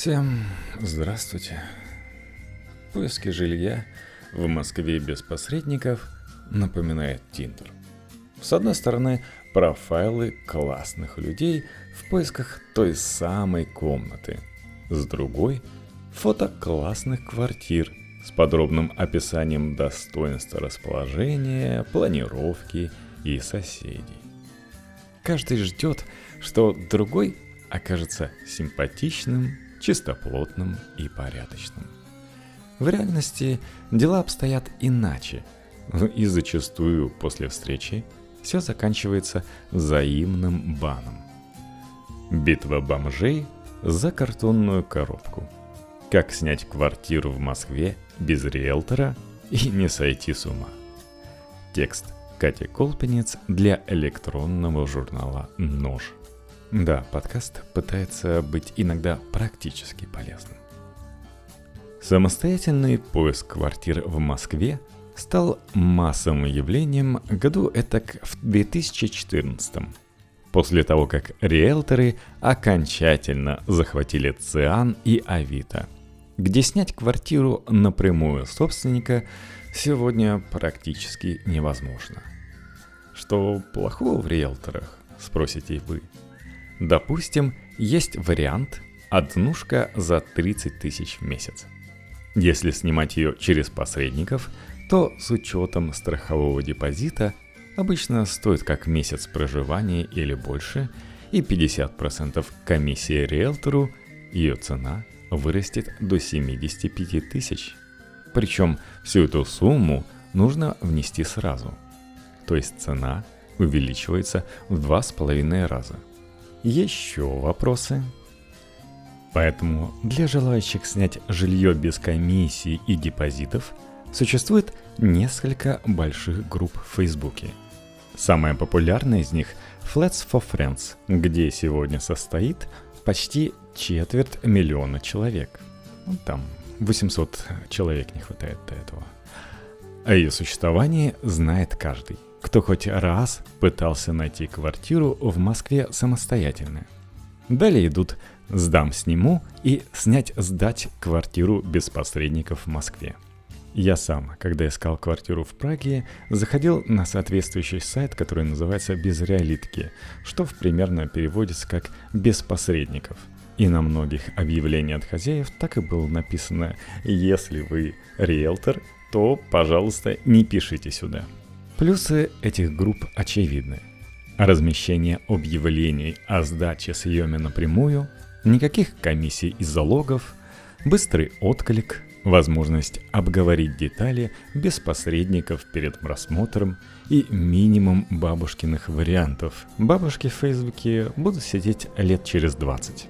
Всем здравствуйте. Поиски жилья в Москве без посредников напоминает Тиндер. С одной стороны, профайлы классных людей в поисках той самой комнаты. С другой, фото классных квартир с подробным описанием достоинства расположения, планировки и соседей. Каждый ждет, что другой окажется симпатичным, чистоплотным и порядочным. В реальности дела обстоят иначе, и зачастую после встречи все заканчивается взаимным баном. Битва бомжей за картонную коробку. Как снять квартиру в Москве без риэлтора и не сойти с ума. Текст Катя Колпинец для электронного журнала «НОЖ». Да, подкаст пытается быть иногда практически полезным. Самостоятельный поиск квартир в Москве стал массовым явлением году этак в 2014, после того, как риэлторы окончательно захватили ЦИАН и Авито, где снять квартиру напрямую собственника сегодня практически невозможно. Что плохого в риэлторах, спросите вы? Допустим, есть вариант «однушка за 30 тысяч в месяц». Если снимать ее через посредников, то с учетом страхового депозита обычно стоит как месяц проживания или больше, и 50% комиссии риэлтору, ее цена вырастет до 75 тысяч. Причем всю эту сумму нужно внести сразу, то есть цена увеличивается в 2,5 раза. Еще вопросы? Поэтому для желающих снять жилье без комиссии и депозитов существует несколько больших групп в Фейсбуке. Самая популярная из них – Flats for Friends, где сегодня состоит почти 250 000 человек. Там 800 человек не хватает до этого. О ее существовании знает каждый, кто хоть раз пытался найти квартиру в Москве самостоятельно. Далее идут «Сдам, сниму» и «Снять-сдать квартиру без посредников в Москве». Я сам, когда искал квартиру в Праге, заходил на соответствующий сайт, который называется «Безреалитки», что примерно переводится как «без посредников». И на многих объявлениях от хозяев так и было написано: «Если вы риэлтор, то, пожалуйста, не пишите сюда». Плюсы этих групп очевидны. Размещение объявлений о сдаче съеме напрямую, никаких комиссий и залогов, быстрый отклик, возможность обговорить детали без посредников перед просмотром и минимум бабушкиных вариантов. Бабушки в Фейсбуке будут сидеть лет через 20.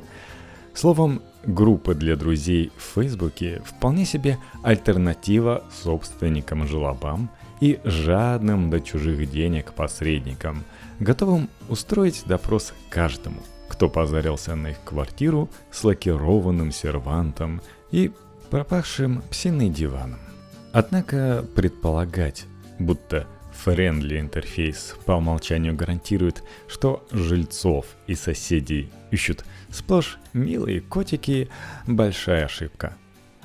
Словом, группы для друзей в Фейсбуке вполне себе альтернатива собственникам желобам и жадным до чужих денег посредникам, готовым устроить допрос каждому, кто позарился на их квартиру с лакированным сервантом и пропахшим псиной диваном. Однако предполагать, будто френдли интерфейс по умолчанию гарантирует, что жильцов и соседей ищут сплошь милые котики, большая ошибка.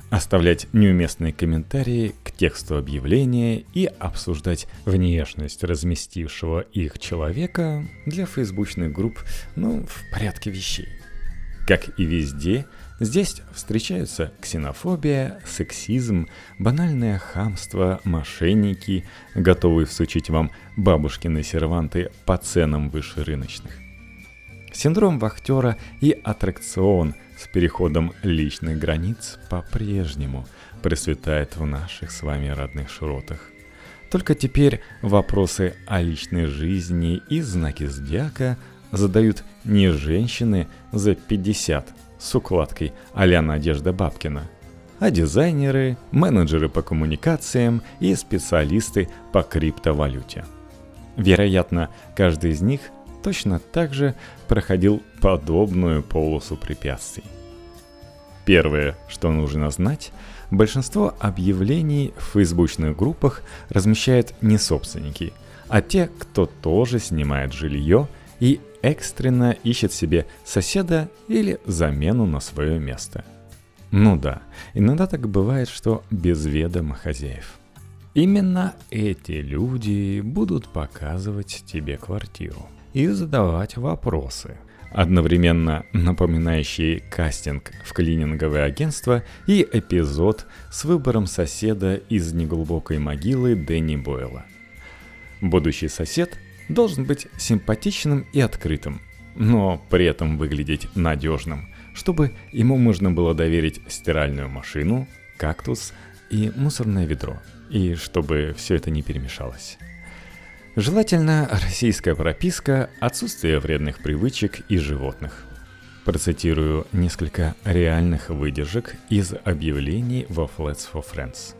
Оставлять неуместные комментарии к тексту объявления и обсуждать внешность разместившего их человека для фейсбучных групп, в порядке вещей. Как и везде, здесь встречаются ксенофобия, сексизм, банальное хамство, мошенники, готовые всучить вам бабушкины серванты по ценам выше рыночных. Синдром вахтера и аттракцион с переходом личных границ по-прежнему процветает в наших с вами родных широтах. Только теперь вопросы о личной жизни и знаке зодиака задают не женщины за 50 с укладкой а-ля Надежда Бабкина, а дизайнеры, менеджеры по коммуникациям и специалисты по криптовалюте. Вероятно, каждый из них точно так же проходил подобную полосу препятствий. Первое, что нужно знать, большинство объявлений в фейсбучных группах размещают не собственники, а те, кто тоже снимает жилье и экстренно ищет себе соседа или замену на свое место. Ну да, иногда так бывает, что без ведома хозяев. Именно эти люди будут показывать тебе квартиру и задавать вопросы, одновременно напоминающие кастинг в клининговое агентство и эпизод с выбором соседа из неглубокой могилы Дэнни Бойла. Будущий сосед должен быть симпатичным и открытым, но при этом выглядеть надежным, чтобы ему можно было доверить стиральную машину, кактус и мусорное ведро, и чтобы все это не перемешалось. Желательно российская прописка, отсутствие вредных привычек и животных. Процитирую несколько реальных выдержек из объявлений во Flats for Friends.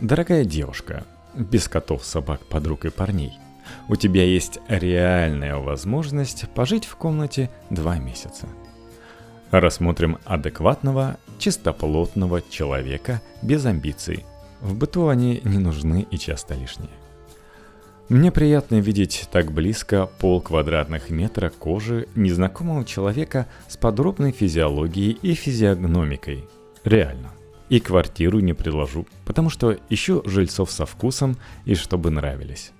Дорогая девушка, без котов, собак, подруг и парней, у тебя есть реальная возможность пожить в комнате 2 месяца. Рассмотрим адекватного, чистоплотного человека без амбиций. В быту они не нужны и часто лишние. Мне приятно видеть так близко полквадратных метра кожи незнакомого человека с подробной физиологией и физиогномикой. Реально. И квартиру не предложу, потому что ищу жильцов со вкусом и чтобы нравились.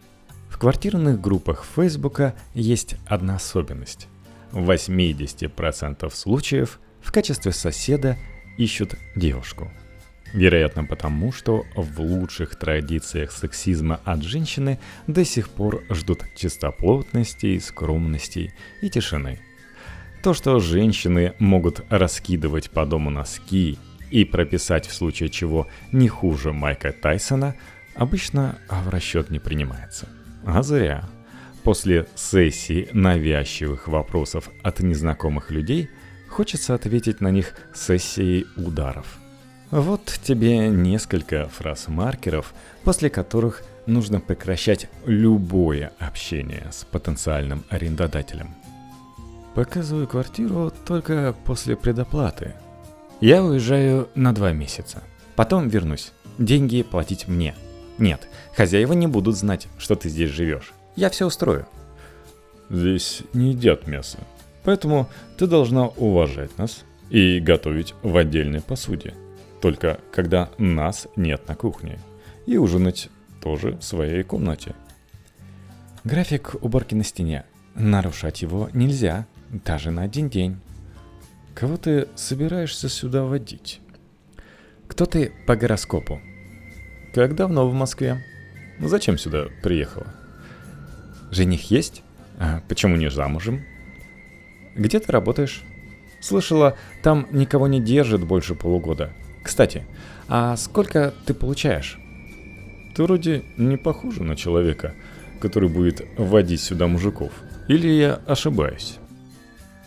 В квартирных группах Фейсбука есть одна особенность. В 80% случаев в качестве соседа ищут девушку. Вероятно потому, что в лучших традициях сексизма от женщины до сих пор ждут чистоплотности, скромности и тишины. То, что женщины могут раскидывать по дому носки и прописать в случае чего не хуже Майка Тайсона, обычно в расчет не принимается. А зря. После сессии навязчивых вопросов от незнакомых людей хочется ответить на них сессией ударов. Вот тебе несколько фраз-маркеров, после которых нужно прекращать любое общение с потенциальным арендодателем. Показываю квартиру только после предоплаты. Я уезжаю на 2 месяца. Потом вернусь. Деньги платить мне. Нет, хозяева не будут знать, что ты здесь живешь. Я все устрою. Здесь не едят мясо, поэтому ты должна уважать нас и готовить в отдельной посуде, только когда нас нет на кухне, и ужинать тоже в своей комнате. График уборки на стене. Нарушать его нельзя, даже на 1 день. Кого ты собираешься сюда водить? Кто ты по гороскопу? Как давно в Москве? Зачем сюда приехала? Жених есть? А почему не замужем? Где ты работаешь? Слышала, там никого не держит больше полугода. Кстати, а сколько ты получаешь? Ты вроде не похожа на человека, который будет водить сюда мужиков. Или я ошибаюсь?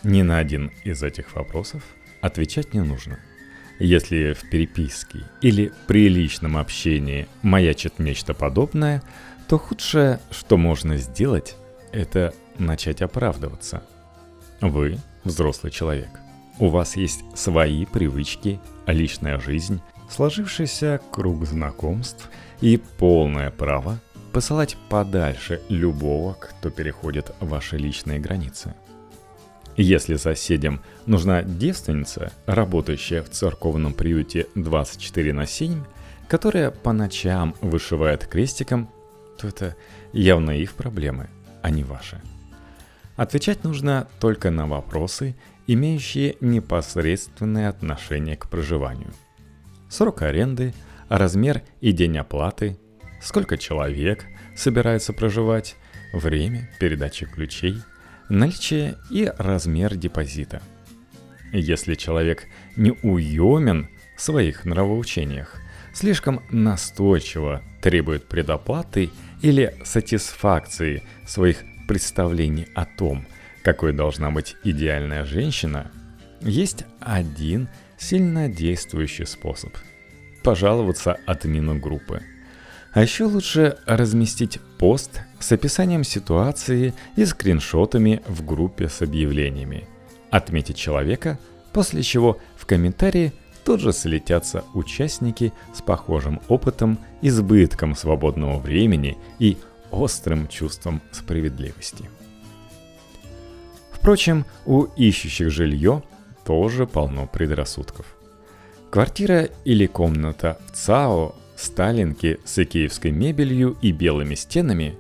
Ни на один из этих вопросов отвечать не нужно. Если в переписке или при личном общении маячит нечто подобное, то худшее, что можно сделать, это начать оправдываться. Вы взрослый человек. У вас есть свои привычки, личная жизнь, сложившийся круг знакомств и полное право посылать подальше любого, кто переходит ваши личные границы. Если соседям нужна девственница, работающая в церковном приюте 24/7, которая по ночам вышивает крестиком, то это явно их проблемы, а не ваши. Отвечать нужно только на вопросы, имеющие непосредственное отношение к проживанию. Срок аренды, размер и день оплаты, сколько человек собирается проживать, время передачи ключей, наличие и размер депозита. Если человек неуемен в своих нравоучениях, слишком настойчиво требует предоплаты или сатисфакции своих представлений о том, какой должна быть идеальная женщина, есть один сильно действующий способ – пожаловаться отмену группы. А еще лучше разместить пост с описанием ситуации и скриншотами в группе с объявлениями. Отметить человека, после чего в комментарии тут же слетятся участники с похожим опытом, избытком свободного времени и острым чувством справедливости. Впрочем, у ищущих жилье тоже полно предрассудков. Квартира или комната в ЦАО, сталинки с икеевской мебелью и белыми стенами,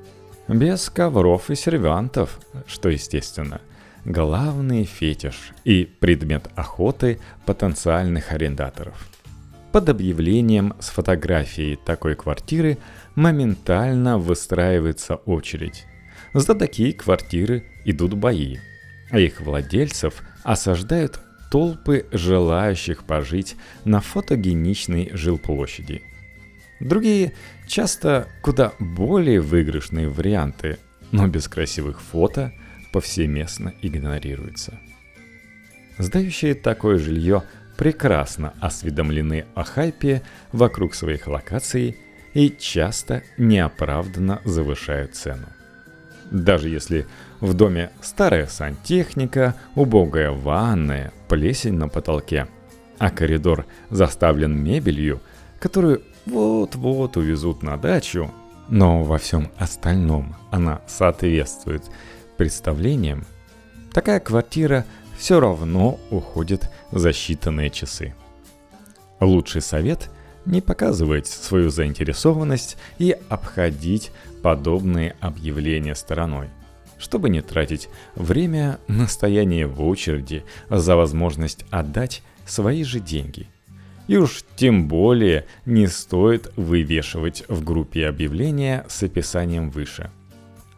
без ковров и сервантов, что естественно, главный фетиш и предмет охоты потенциальных арендаторов. Под объявлением с фотографией такой квартиры моментально выстраивается очередь. За такие квартиры идут бои, а их владельцев осаждают толпы желающих пожить на фотогеничной жилплощади. Другие часто куда более выигрышные варианты, но без красивых фото повсеместно игнорируются. Сдающие такое жилье прекрасно осведомлены о хайпе вокруг своих локаций и часто неоправданно завышают цену. Даже если в доме старая сантехника, убогая ванная, плесень на потолке, а коридор заставлен мебелью, которую вот-вот увезут на дачу, но во всем остальном она соответствует представлениям, такая квартира все равно уходит за считанные часы. Лучший совет – не показывать свою заинтересованность и обходить подобные объявления стороной, чтобы не тратить время на стояние в очереди за возможность отдать свои же деньги. И уж тем более не стоит вывешивать в группе объявления с описанием выше.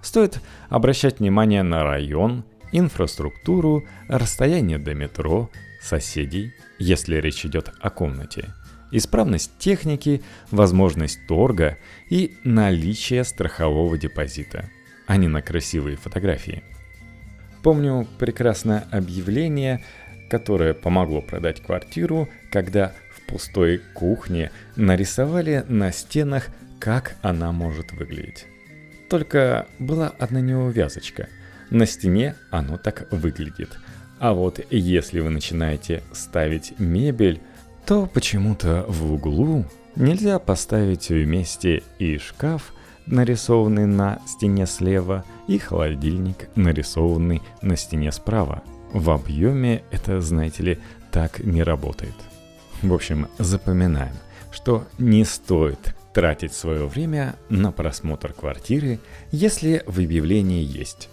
Стоит обращать внимание на район, инфраструктуру, расстояние до метро, соседей, если речь идет о комнате, исправность техники, возможность торга и наличие страхового депозита, а не на красивые фотографии. Помню прекрасное объявление, которое помогло продать квартиру, когда в пустой кухне нарисовали на стенах, как она может выглядеть. Только была одна неувязочка. На стене оно так выглядит. А вот если вы начинаете ставить мебель, то почему-то в углу нельзя поставить вместе и шкаф, нарисованный на стене слева, и холодильник, нарисованный на стене справа. В объеме это, знаете ли, так не работает. В общем, запоминаем, что не стоит тратить свое время на просмотр квартиры, если в объявлении есть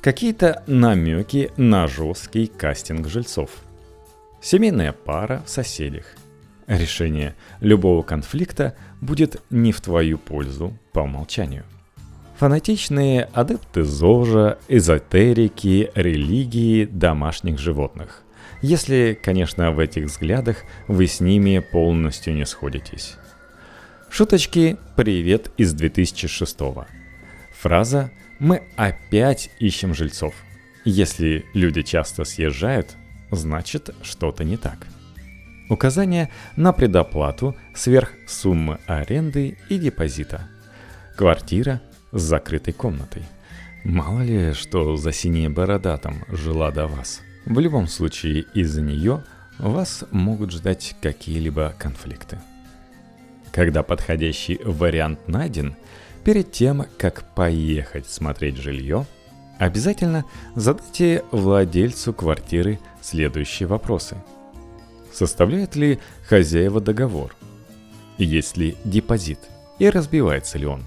какие-то намеки на жесткий кастинг жильцов, семейная пара в соседях. Решение любого конфликта будет не в твою пользу по умолчанию. Фанатичные адепты ЗОЖа, эзотерики, религии, домашних животных. Если, конечно, в этих взглядах вы с ними полностью не сходитесь. Шуточки «Привет» из 2006-го. Фраза «Мы опять ищем жильцов». Если люди часто съезжают, значит, что-то не так. Указание на предоплату сверх суммы аренды и депозита. Квартира с закрытой комнатой. Мало ли, что за синяя борода там жила до вас. В любом случае, из-за нее вас могут ждать какие-либо конфликты. Когда подходящий вариант найден, перед тем, как поехать смотреть жилье, обязательно задайте владельцу квартиры следующие вопросы. Составляет ли хозяева договор? Есть ли депозит? И разбивается ли он?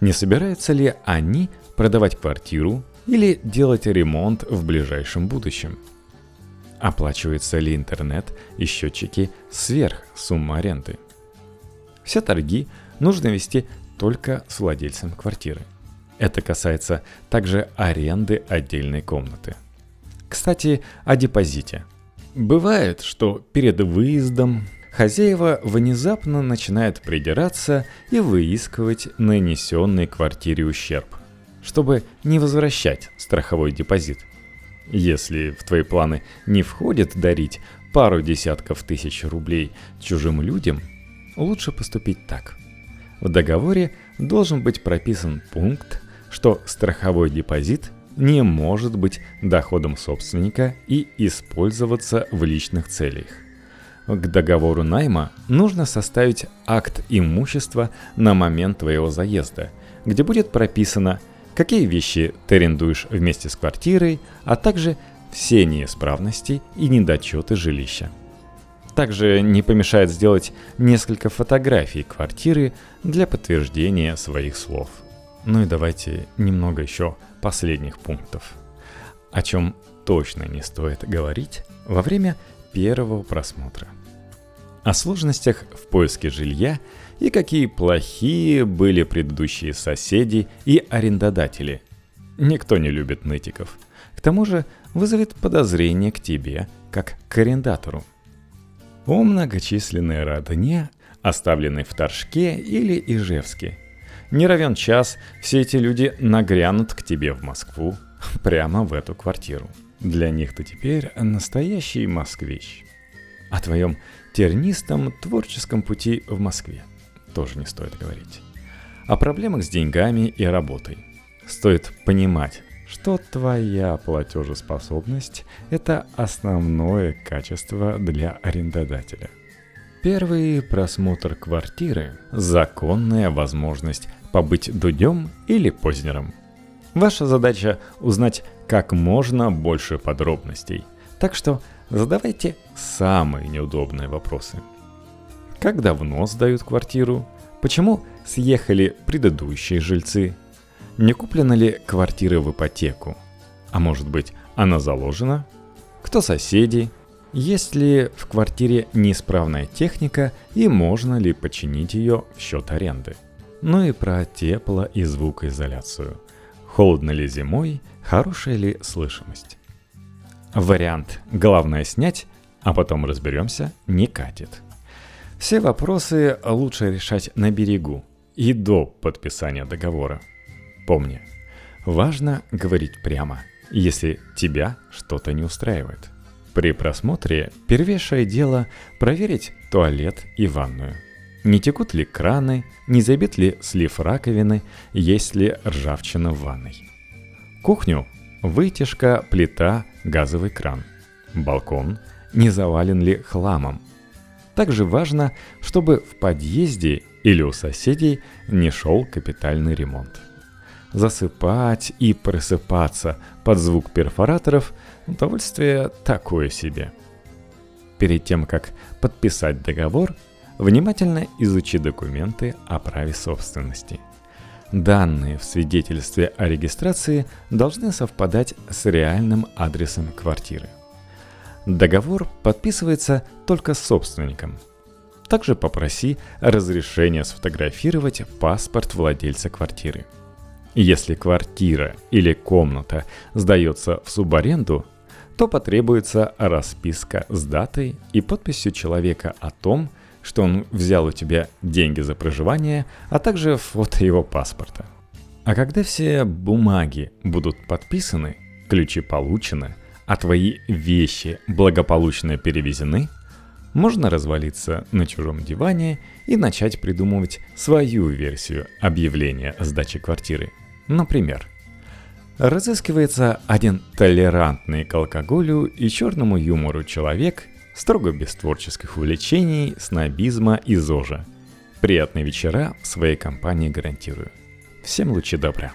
Не собираются ли они продавать квартиру или делать ремонт в ближайшем будущем? Оплачивается ли интернет и счетчики сверх суммы аренды? Все торги нужно вести только с владельцем квартиры. Это касается также аренды отдельной комнаты. Кстати, о депозите. Бывает, что перед выездом хозяева внезапно начинают придираться и выискивать нанесенный квартире ущерб, чтобы не возвращать страховой депозит. Если в твои планы не входит дарить пару десятков тысяч рублей чужим людям, лучше поступить так. В договоре должен быть прописан пункт, что страховой депозит не может быть доходом собственника и использоваться в личных целях. К договору найма нужно составить акт имущества на момент твоего заезда, где будет прописано, какие вещи ты арендуешь вместе с квартирой, а также все неисправности и недочеты жилища. Также не помешает сделать несколько фотографий квартиры для подтверждения своих слов. Ну и давайте немного еще последних пунктов. О чем точно не стоит говорить во время первого просмотра. О сложностях в поиске жилья и какие плохие были предыдущие соседи и арендодатели. Никто не любит нытиков. К тому же вызовет подозрение к тебе, как к арендатору. О многочисленной родне, оставленной в Торжке или Ижевске. Не равен час, все эти люди нагрянут к тебе в Москву, прямо в эту квартиру. Для них ты теперь настоящий москвич. О твоем тернистом творческом пути в Москве тоже не стоит говорить. О проблемах с деньгами и работой. Стоит понимать, что твоя платежеспособность – это основное качество для арендодателя. Первый просмотр квартиры – законная возможность побыть дудем или познером. Ваша задача – узнать как можно больше подробностей, так что задавайте самые неудобные вопросы. Как давно сдают квартиру? Почему съехали предыдущие жильцы? Не куплена ли квартира в ипотеку? А может быть, она заложена? Кто соседи? Есть ли в квартире неисправная техника и можно ли починить ее в счет аренды? Ну и про тепло- и звукоизоляцию. Холодно ли зимой? Хорошая ли слышимость? Вариант «главное снять, а потом разберемся» не катит. Все вопросы лучше решать на берегу и до подписания договора. Помни, важно говорить прямо, если тебя что-то не устраивает. При просмотре первейшее дело проверить туалет и ванную. Не текут ли краны, не забит ли слив раковины, есть ли ржавчина в ванной. Кухню – вытяжка, плита, газовый кран. Балкон – не завален ли хламом. Также важно, чтобы в подъезде или у соседей не шел капитальный ремонт. Засыпать и просыпаться под звук перфораторов – удовольствие такое себе. Перед тем, как подписать договор, внимательно изучи документы о праве собственности. Данные в свидетельстве о регистрации должны совпадать с реальным адресом квартиры. Договор подписывается только собственником. Также попроси разрешения сфотографировать паспорт владельца квартиры. Если квартира или комната сдается в субаренду, то потребуется расписка с датой и подписью человека о том, что он взял у тебя деньги за проживание, а также фото его паспорта. А когда все бумаги будут подписаны, ключи получены, а твои вещи благополучно перевезены, можно развалиться на чужом диване и начать придумывать свою версию объявления сдачи квартиры. Например, разыскивается один толерантный к алкоголю и черному юмору человек, строго без творческих увлечений, снобизма и ЗОЖа. Приятные вечера в своей компании гарантирую. Всем лучи добра.